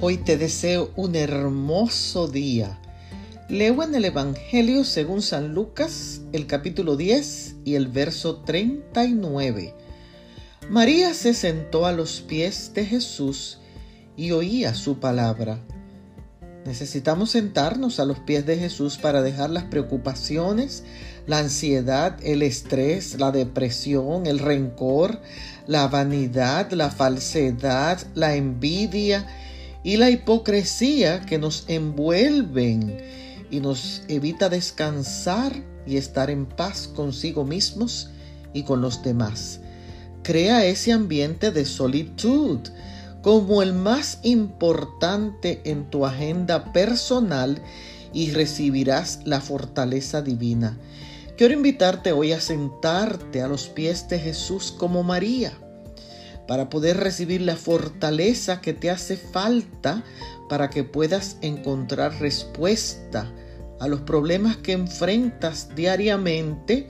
Hoy te deseo un hermoso día. Leo en el Evangelio según San Lucas, el capítulo 10 y el verso 39. María se sentó a los pies de Jesús y oía su palabra. Necesitamos sentarnos a los pies de Jesús para dejar las preocupaciones, la ansiedad, el estrés, la depresión, el rencor, la vanidad, la falsedad, la envidia y la hipocresía que nos envuelven y nos evita descansar y estar en paz consigo mismos y con los demás. Crea ese ambiente de solitud como el más importante en tu agenda personal y recibirás la fortaleza divina. Quiero invitarte hoy a sentarte a los pies de Jesús como María, para poder recibir la fortaleza que te hace falta para que puedas encontrar respuesta a los problemas que enfrentas diariamente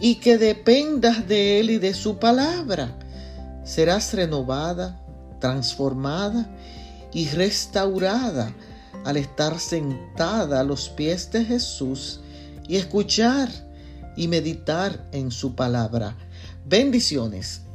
y que dependas de Él y de su palabra. Serás renovada, transformada y restaurada al estar sentada a los pies de Jesús y escuchar y meditar en su palabra. Bendiciones.